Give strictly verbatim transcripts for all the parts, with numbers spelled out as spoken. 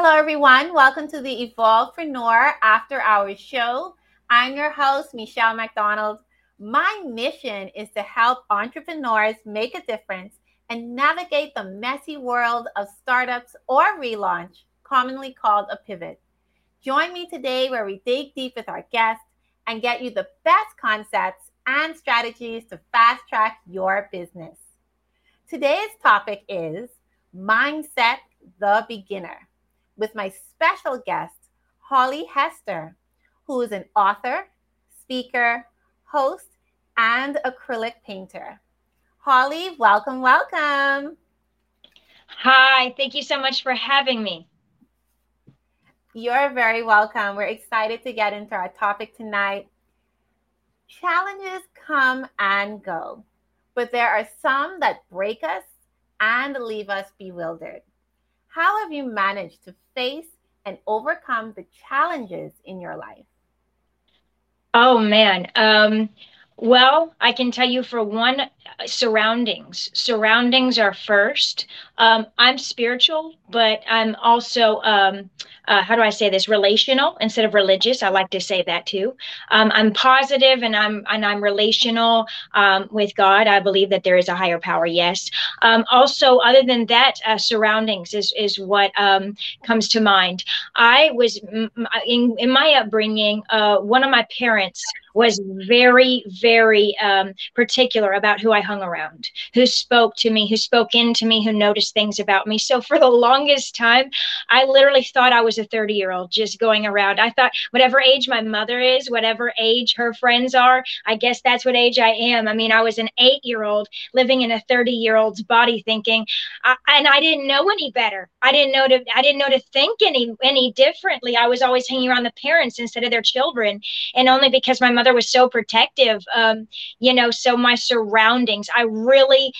Hello, everyone. Welcome to the Evolvepreneur After Hours Show. I'm your host, Michelle McDonald. My mission is to help entrepreneurs make a difference and navigate the messy world of startups or relaunch, commonly called a pivot. Join me today where we dig deep with our guests and get you the best concepts and strategies to fast track your business. Today's topic is Mindset the Beginner with my special guest, Holly Hester, who is an author, speaker, host, and acrylic painter. Holly, welcome, welcome. Hi, thank you so much for having me. You're very welcome. We're excited to get into our topic tonight. Challenges come and go, but there are some that break us and leave us bewildered. How have you managed to face and overcome the challenges in your life? Oh, man. Um, well, I can tell you for one, surroundings. Surroundings are first. Um, I'm spiritual, but I'm also, um, uh, how do I say this, relational instead of religious. I like to say that too. Um, I'm positive and I'm and I'm relational um, with God. I believe that there is a higher power, yes. Um, also, other than that, uh, surroundings is, is what um, comes to mind. I was, in, in my upbringing, uh, one of my parents was very, very um, particular about who I hung around, who spoke to me, who spoke into me, who noticed things about me. So for the longest time, I literally thought I was a thirty-year-old just going around. I thought whatever age my mother is, whatever age her friends are, I guess that's what age I am. I mean, I was an eight-year-old living in a thirty-year-old's body thinking, I, and I didn't know any better. I didn't know to I didn't know to think any, any differently. I was always hanging around the parents instead of their children. And only because my mother was so protective, um, you know, so my surroundings, I really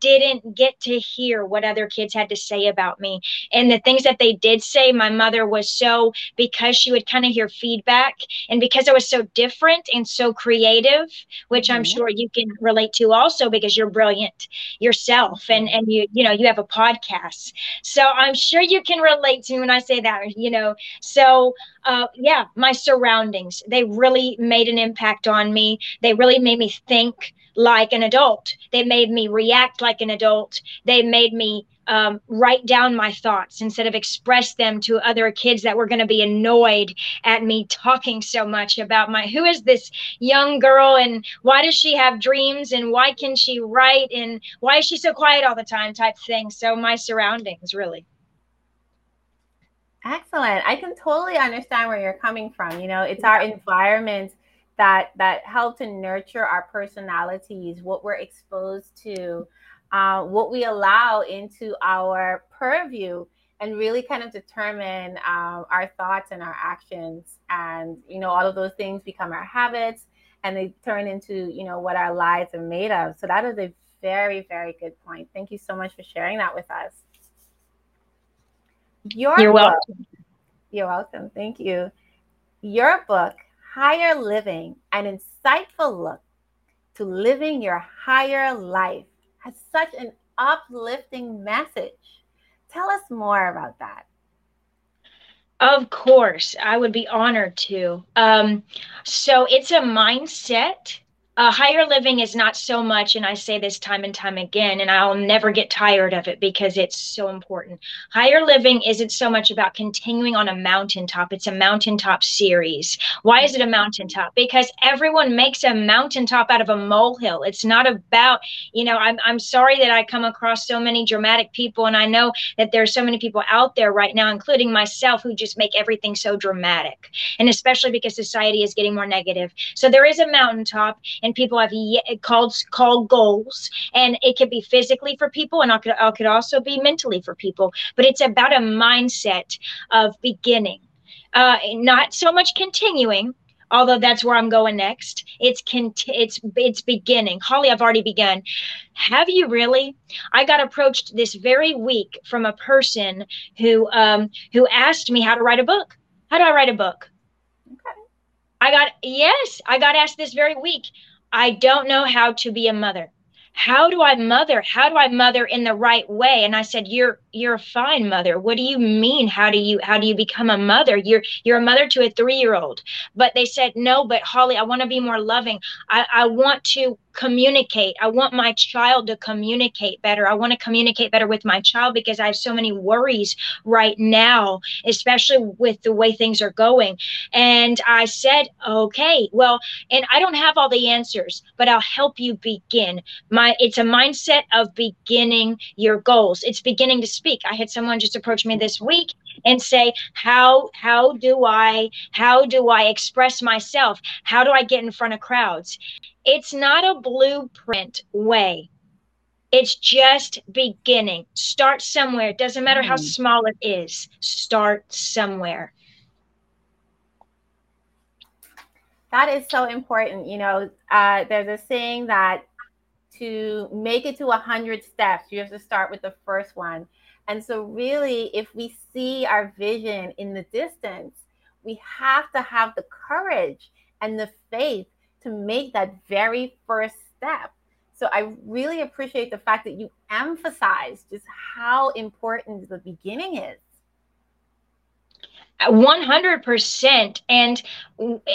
didn't get to hear what other kids had to say about me. And the things that they did say, my mother was so, because she would kind of hear feedback and because I was so different and so creative, which mm-hmm. I'm sure you can relate to also because you're brilliant yourself and, and you, you know, you have a podcast. So I'm sure you can relate to me when I say that, you know, so uh, yeah, my surroundings, they really made an impact on me. They really made me think like an adult. They made me react like an adult. They made me um, write down my thoughts instead of express them to other kids that were going to be annoyed at me talking so much about my, who is this young girl and why does she have dreams and why can she write and why is she so quiet all the time type thing. So my surroundings really. Excellent. I can totally understand where you're coming from. You know, it's our environment that that help to nurture our personalities, what we're exposed to, uh, what we allow into our purview, and really kind of determine um, our thoughts and our actions. And, you know, all of those things become our habits and they turn into, you know, what our lives are made of. So that is a very, very good point. Thank you so much for sharing that with us. Your You're book, welcome. You're welcome. Thank you. Your book, Higher Living, an insightful look to living your higher life, has such an uplifting message. Tell us more about that. Of course, I would be honored to. Um, so it's a mindset. Uh, higher living is not so much, and I say this time and time again, and I'll never get tired of it because it's so important. Higher living isn't so much about continuing on a mountaintop. It's a mountaintop series. Why is it a mountaintop? Because everyone makes a mountaintop out of a molehill. It's not about, you know, I'm I'm sorry that I come across so many dramatic people, and I know that there are so many people out there right now, including myself, who just make everything so dramatic, and especially because society is getting more negative. So there is a mountaintop. And people have yet called called goals, and it could be physically for people, and it could, it could also be mentally for people. But it's about a mindset of beginning, uh, not so much continuing. Although that's where I'm going next. It's cont- it's it's beginning. Holly, I've already begun. Have you really? I got approached this very week from a person who um, who asked me how to write a book. How do I write a book? Okay. I got yes. I got asked this very week. I don't know how to be a mother. how do I mother? How do I mother in the right way? And I said, you're you're a fine mother. What do you mean? How do you how do you become a mother? You're you're a mother to a three-year-old. But they said, no, but Holly, I want to be more loving. I, I want to communicate. I want my child to communicate better. I want to communicate better with my child because I have so many worries right now, especially with the way things are going. And I said, okay, well, and I don't have all the answers, but I'll help you begin. My, it's a mindset of beginning your goals. It's beginning to speak. I had someone just approach me this week and say, how, how do I, how do I express myself? How do I get in front of crowds? It's not a blueprint way. It's just beginning. Start somewhere. It doesn't matter how small it is. Start somewhere. That is so important. You know, uh, there's a saying that to make it to one hundred steps, you have to start with the first one. And so really, if we see our vision in the distance, we have to have the courage and the faith to make that very first step. So I really appreciate the fact that you emphasize just how important the beginning is. one hundred percent. And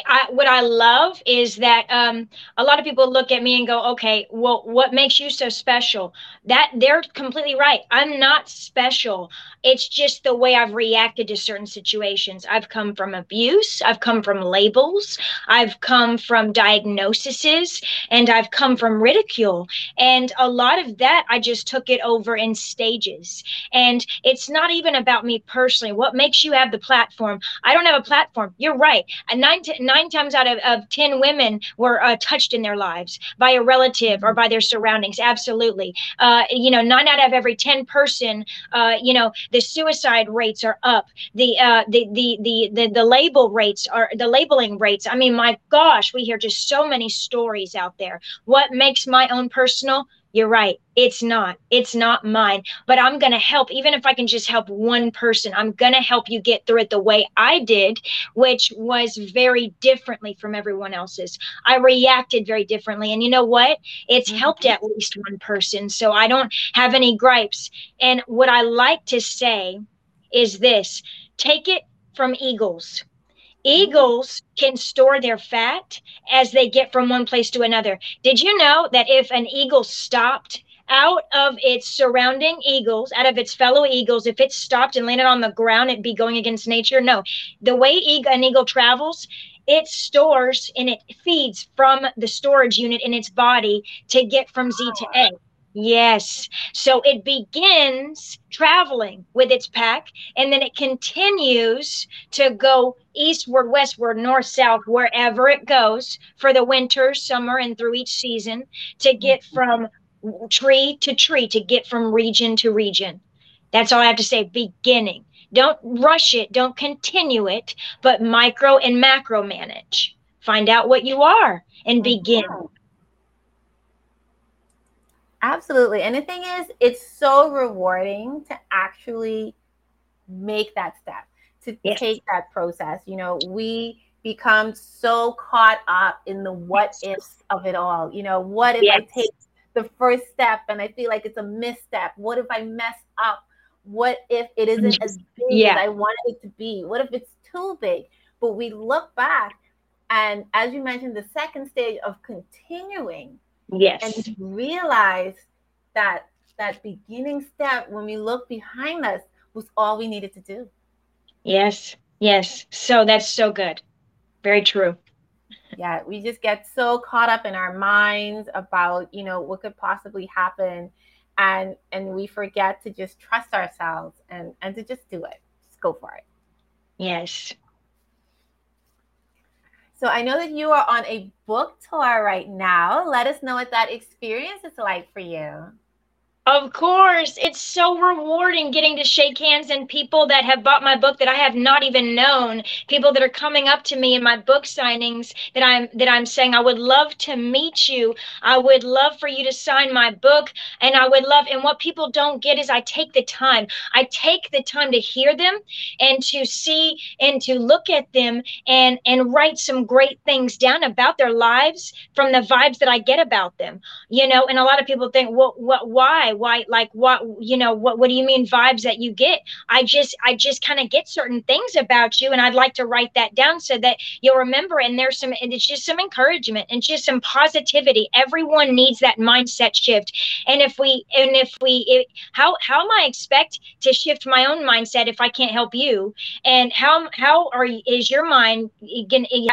I, what I love is that um, a lot of people look at me and go, okay, well, what makes you so special? That they're completely right. I'm not special. It's just the way I've reacted to certain situations. I've come from abuse. I've come from labels. I've come from diagnoses, and I've come from ridicule. And a lot of that, I just took it over in stages. And it's not even about me personally. What makes you have the platform? I don't have a platform. You're right. And nine, t- nine times out of, of ten women were uh, touched in their lives by a relative or by their surroundings. Absolutely. Uh, you know, nine out of every ten person, uh, you know, the suicide rates are up. The, uh, the, the, the, the, the label rates are the labeling rates. I mean, my gosh, we hear just so many stories out there. What makes my own personal? You're right. It's not. It's not mine. But I'm going to help. Even if I can just help one person, I'm going to help you get through it the way I did, which was very differently from everyone else's. I reacted very differently. And you know what? It's helped at least one person. So I don't have any gripes. And what I like to say is this. Take it from eagles. Eagles can store their fat as they get from one place to another. Did you know that if an eagle stopped out of its surrounding eagles, out of its fellow eagles, if it stopped and landed on the ground, it'd be going against nature? No. The way an eagle travels, it stores and it feeds from the storage unit in its body to get from Z to A. Yes. So it begins traveling with its pack, and then it continues to go eastward, westward, north, south, wherever it goes for the winter, summer, and through each season to get from tree to tree, to get from region to region. That's all I have to say. Beginning. Don't rush it. Don't continue it, but micro and macro manage. Find out what you are and begin. Absolutely. And the thing is, it's so rewarding to actually make that step, to yes. take that process. You know, we become so caught up in the what ifs of it all. You know, what if yes. I take the first step and I feel like it's a misstep? What if I mess up? What if it isn't as big yeah. as I wanted it to be? What if it's too big? But we look back, and as you mentioned, the second stage of continuing. Yes. And realize that that beginning step, when we look behind us, was all we needed to do. Yes. Yes. So that's so good. Very true. Yeah. We just get so caught up in our minds about, you know, what could possibly happen. And and we forget to just trust ourselves and, and to just do it. Just go for it. Yes. So I know that you are on a book tour right now. Let us know what that experience is like for you. Of course. It's so rewarding getting to shake hands and people that have bought my book that I have not even known, people that are coming up to me in my book signings that I'm that I'm saying, I would love to meet you. I would love for you to sign my book. And I would love, and what people don't get is I take the time. I take the time to hear them and to see and to look at them and, and write some great things down about their lives from the vibes that I get about them. You know, and a lot of people think, well, what, why? Why, like, what, you know, what, what do you mean vibes that you get? I just, I just kind of get certain things about you. And I'd like to write that down so that you'll remember. And there's some, and it's just some encouragement and just some positivity. Everyone needs that mindset shift. And if we, and if we, if, how, how am I expect to shift my own mindset if I can't help you? And how, how are you, is your mind,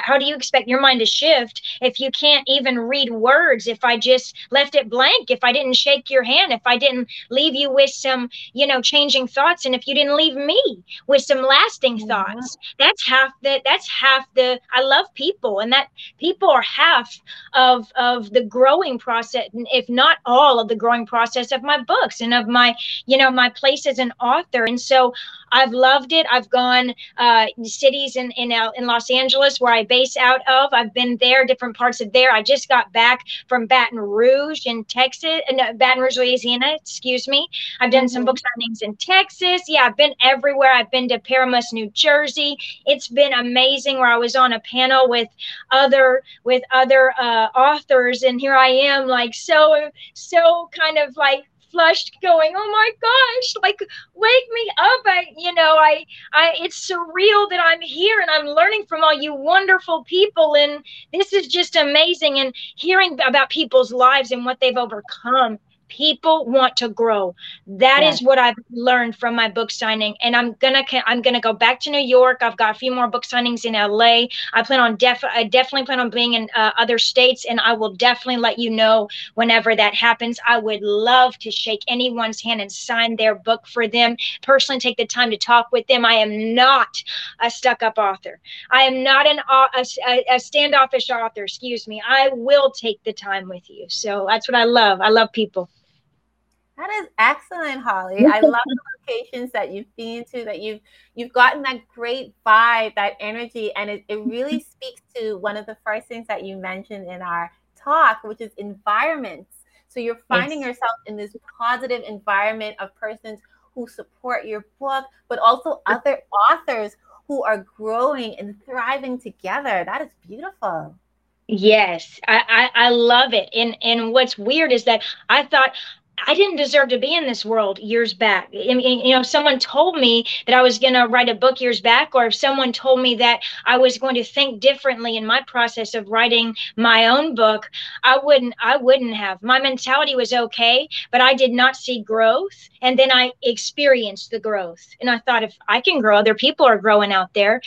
how do you expect your mind to shift if you can't even read words? If I just left it blank, if I didn't shake your hand, if I didn't leave you with some, you know, changing thoughts, and if you didn't leave me with some lasting mm-hmm. thoughts, that's half the, that's half the, I love people, and that people are half of, of the growing process, if not all of the growing process of my books and of my, you know, my place as an author. And so I've loved it. I've gone uh, cities in, in, in Los Angeles where I base out of. I've been there, different parts of there. I just got back from Baton Rouge in Texas, no, Baton Rouge, Louisiana, excuse me. I've done some book signings in Texas. Yeah, I've been everywhere. I've been to Paramus, New Jersey. It's been amazing, where I was on a panel with other with other uh, authors. And here I am, like, so, so kind of like, flushed, going, oh my gosh, like, wake me up. I, you know, I, I, it's surreal that I'm here and I'm learning from all you wonderful people. And this is just amazing. And hearing about people's lives and what they've overcome. People want to grow. That yeah. is what I've learned from my book signing. And I'm going to, I'm going to go back to New York. I've got a few more book signings in L A. I plan on def I definitely plan on being in uh, other states, and I will definitely let you know whenever that happens. I would love to shake anyone's hand and sign their book for them. Personally, take the time to talk with them. I am not a stuck up author. I am not an, a, a, a standoffish author, excuse me. I will take the time with you. So that's what I love. I love people. That is excellent, Holly. I love the locations that you've been to, that you've you've gotten that great vibe, that energy, and it, it really speaks to one of the first things that you mentioned in our talk, which is environments. So you're finding yes. yourself in this positive environment of persons who support your book, but also other authors who are growing and thriving together. That is beautiful. Yes, I, I, I love it. And and what's weird is that I thought I didn't deserve to be in this world years back. I mean, you know, if someone told me that I was going to write a book years back, or if someone told me that I was going to think differently in my process of writing my own book, I wouldn't, I wouldn't have. My mentality was okay, but I did not see growth. And then I experienced the growth. And I thought, if I can grow, other people are growing out there.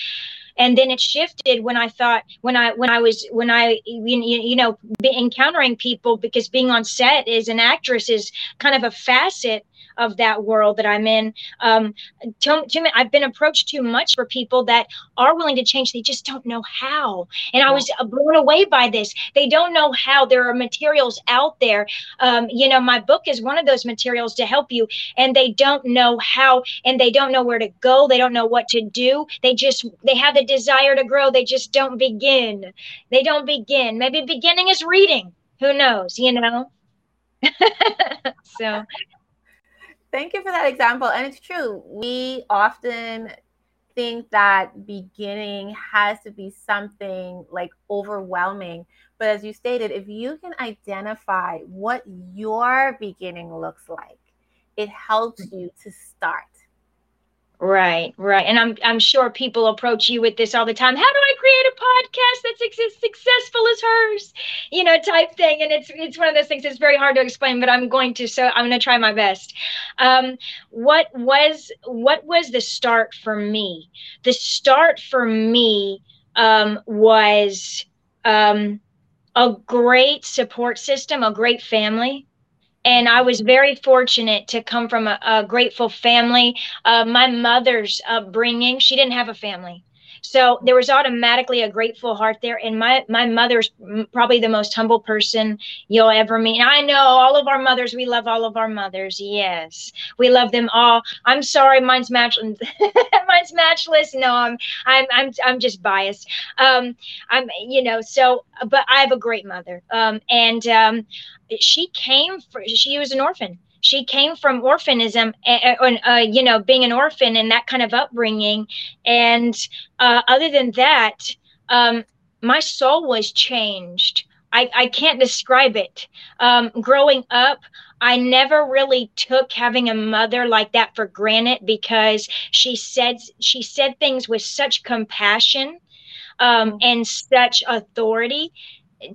And then it shifted when I thought, when I, when I was, when I, you, you know, encountering people, because being on set as an actress is kind of a facet of that world that I'm in. Um, to, to me, I've been approached too much for people that are willing to change. They just don't know how. And I was blown away by this. They don't know how. There are materials out there. Um, you know, my book is one of those materials to help you. And they don't know how, and they don't know where to go. They don't know what to do. They just, they have the desire to grow. They just don't begin. They don't begin. Maybe beginning is reading. Who knows, you know? So... Thank you for that example. And it's true. We often think that beginning has to be something like overwhelming. But as you stated, if you can identify what your beginning looks like, it helps you to start. Right, right. And I'm I'm sure people approach you with this all the time. How do I create a podcast that's as successful as hers? You know, type thing. And it's it's one of those things that's very hard to explain, but I'm going to, so I'm going to try my best. Um, what was what was the start for me? The start for me um, was um, a great support system, a great family. And I was very fortunate to come from a, a grateful family. Uh, my mother's upbringing, she didn't have a family. So there was automatically a grateful heart there. And my, my mother's probably the most humble person you'll ever meet. I know all of our mothers, we love all of our mothers. Yes, we love them all. I'm sorry, mine's matchless. Mine's matchless. No, I'm, I'm, I'm, I'm just biased. Um, I'm, you know, so, but I have a great mother. Um, and um, she came, for, she was an orphan. She came from orphanism and, uh, you know, being an orphan and that kind of upbringing. And uh, other than that, um, my soul was changed. I, I can't describe it. Um, growing up, I never really took having a mother like that for granted because she said she said things with such compassion um, and such authority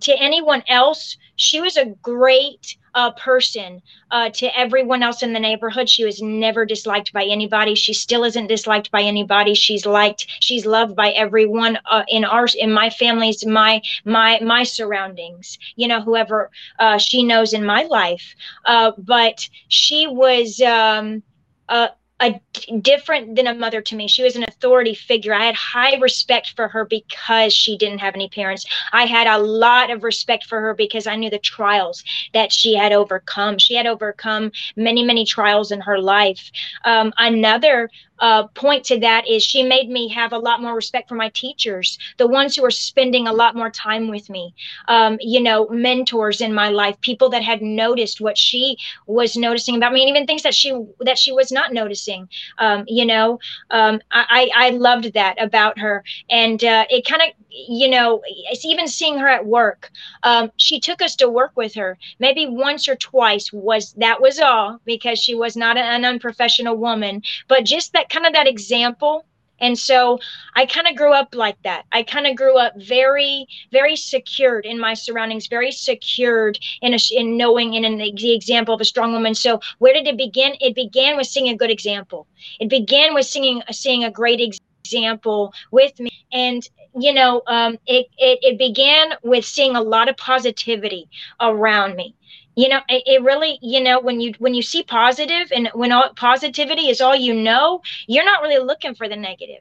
to anyone else. She was a great uh, person uh, to everyone else in the neighborhood. She was never disliked by anybody. She still isn't disliked by anybody. She's liked. She's loved by everyone uh, in our, in my family's, my my my surroundings. You know, whoever uh, she knows in my life. Uh, but she was um, a, a different than a mother to me. She was an authority figure. I had high respect for her because she didn't have any parents. I had a lot of respect for her because I knew the trials that she had overcome. She had overcome many, many trials in her life. Um, another uh, point to that is she made me have a lot more respect for my teachers, the ones who were spending a lot more time with me, um, you know, mentors in my life, people that had noticed what she was noticing about me and even things that she, that she was not noticing. Um, you know, um, I, I loved that about her. And uh, it kind of, you know, it's even seeing her at work. Um, she took us to work with her maybe once or twice was that was all because she was not an unprofessional woman, but just that kind of that example. And so I kind of grew up like that. I kind of grew up very, very secured in my surroundings, very secured in a, in knowing and in the, the example of a strong woman. So where did it begin? It began with seeing a good example. It began with seeing, seeing a great ex example with me. And, you know, um, it, it, it began with seeing a lot of positivity around me. You know, it really, you know, when you when you see positive and when all positivity is all you know, you're not really looking for the negative.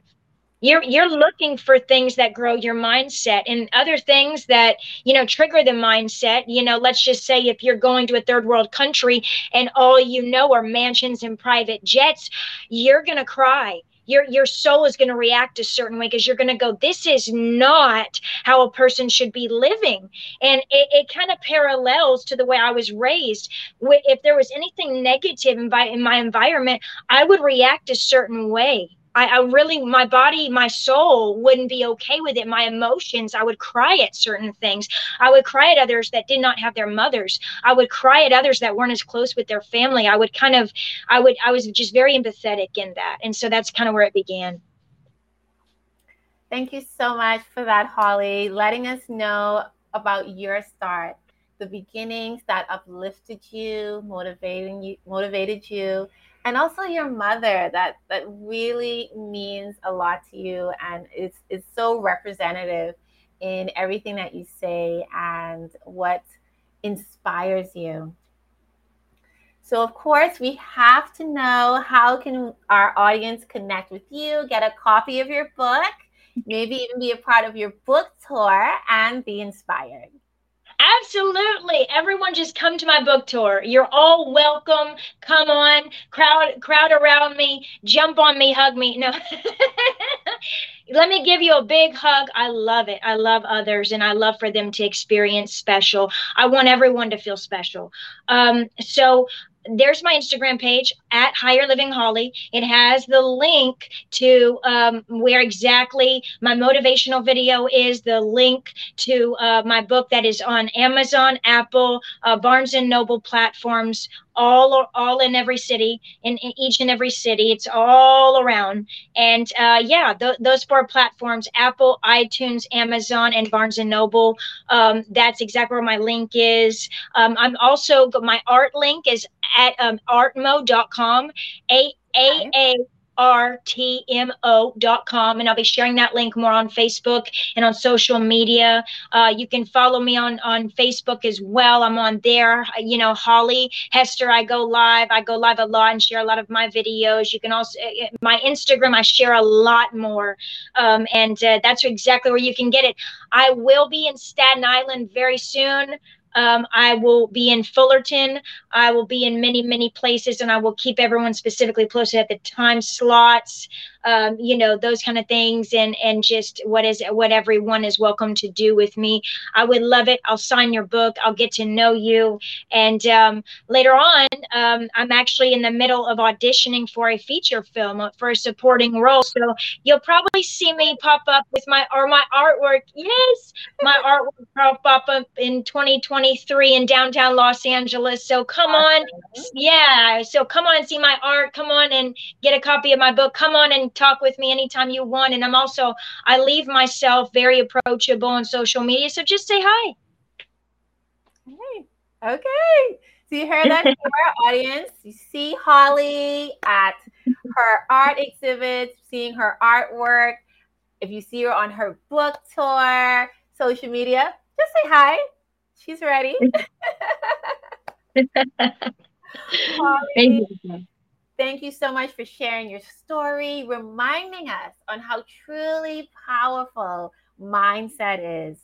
You're you're looking for things that grow your mindset and other things that, you know, trigger the mindset. You know, let's just say if you're going to a third world country and all you know are mansions and private jets, you're going to cry. Your, your soul is going to react a certain way because you're going to go, this is not how a person should be living. And it, it kind of parallels to the way I was raised. If there was anything negative in my, in my environment, I would react a certain way. I, I really, my body, my soul wouldn't be okay with it. My emotions, I would cry at certain things. I would cry at others that did not have their mothers. I would cry at others that weren't as close with their family. I would kind of, I would, I was just very empathetic in that. And so that's kind of where it began. Thank you so much for that, Holly, letting us know about your start, the beginnings that uplifted you, motivating you, motivated you, and also your mother, that, that really means a lot to you. And it's, it's so representative in everything that you say and what inspires you. So of course, we have to know, how can our audience connect with you, get a copy of your book, maybe even be a part of your book tour and be inspired? Absolutely. Everyone just come to my book tour. You're all welcome. Come on, crowd, crowd around me, jump on me, hug me. No, let me give you a big hug. I love it. I love others and I love for them to experience special. I want everyone to feel special. Um, so there's my Instagram page at Higher Living Holly. It has the link to um, where exactly my motivational video is, the link to uh, my book that is on Amazon, Apple, uh, Barnes and Noble platforms, all all in every city, in, in each and every city. It's all around. And uh, yeah, th those four platforms, Apple, iTunes, Amazon, and Barnes and Noble. Um, that's exactly where my link is. Um, I'm also, my art link is at um, artmo dot com, A A A A R T M O dot com, and I'll be sharing that link more on Facebook and on social media. Uh, you can follow me on on Facebook as well. I'm on there, you know, Holly Hester. I go live. I go live a lot and share a lot of my videos. You can also, my Instagram, I share a lot more, um, and uh, that's exactly where you can get it. I will be in Staten Island very soon. Um, I will be in Fullerton. I will be in many, many places, and I will keep everyone specifically posted at the time slots, um, you know, those kind of things, and and just what is what everyone is welcome to do with me. I would love it. I'll sign your book. I'll get to know you. And um, later on, um, I'm actually in the middle of auditioning for a feature film for a supporting role. So you'll probably see me pop up with my or my artwork. Yes, my artwork will pop up in twenty twenty. In downtown Los Angeles. So come on. Yeah. So come on and see my art. Come on and get a copy of my book. Come on and talk with me anytime you want. And I'm also, I leave myself very approachable on social media. So just say hi. Okay. Okay. So you heard that from our audience. You see Holly at her art exhibits, seeing her artwork. If you see her on her book tour, social media, just say hi. She's ready. Holly, thank you so much for sharing your story, reminding us on how truly powerful mindset is,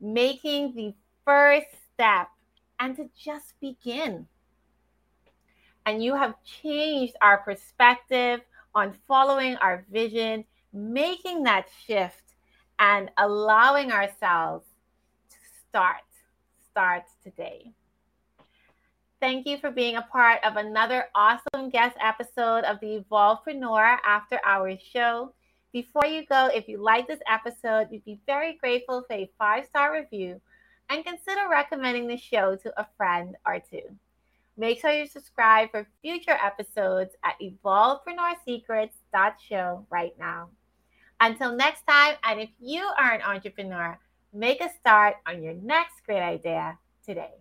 making the first step and to just begin. And you have changed our perspective on following our vision, making that shift and allowing ourselves to start. Start today. Thank you for being a part of another awesome guest episode of the Evolvepreneur After Hours Show. Before you go, if you like this episode, we'd be very grateful for a five-star review and consider recommending the show to a friend or two. Make sure you subscribe for future episodes at evolvepreneur secrets dot show right now. Until next time, and if you are an entrepreneur, make a start on your next great idea today.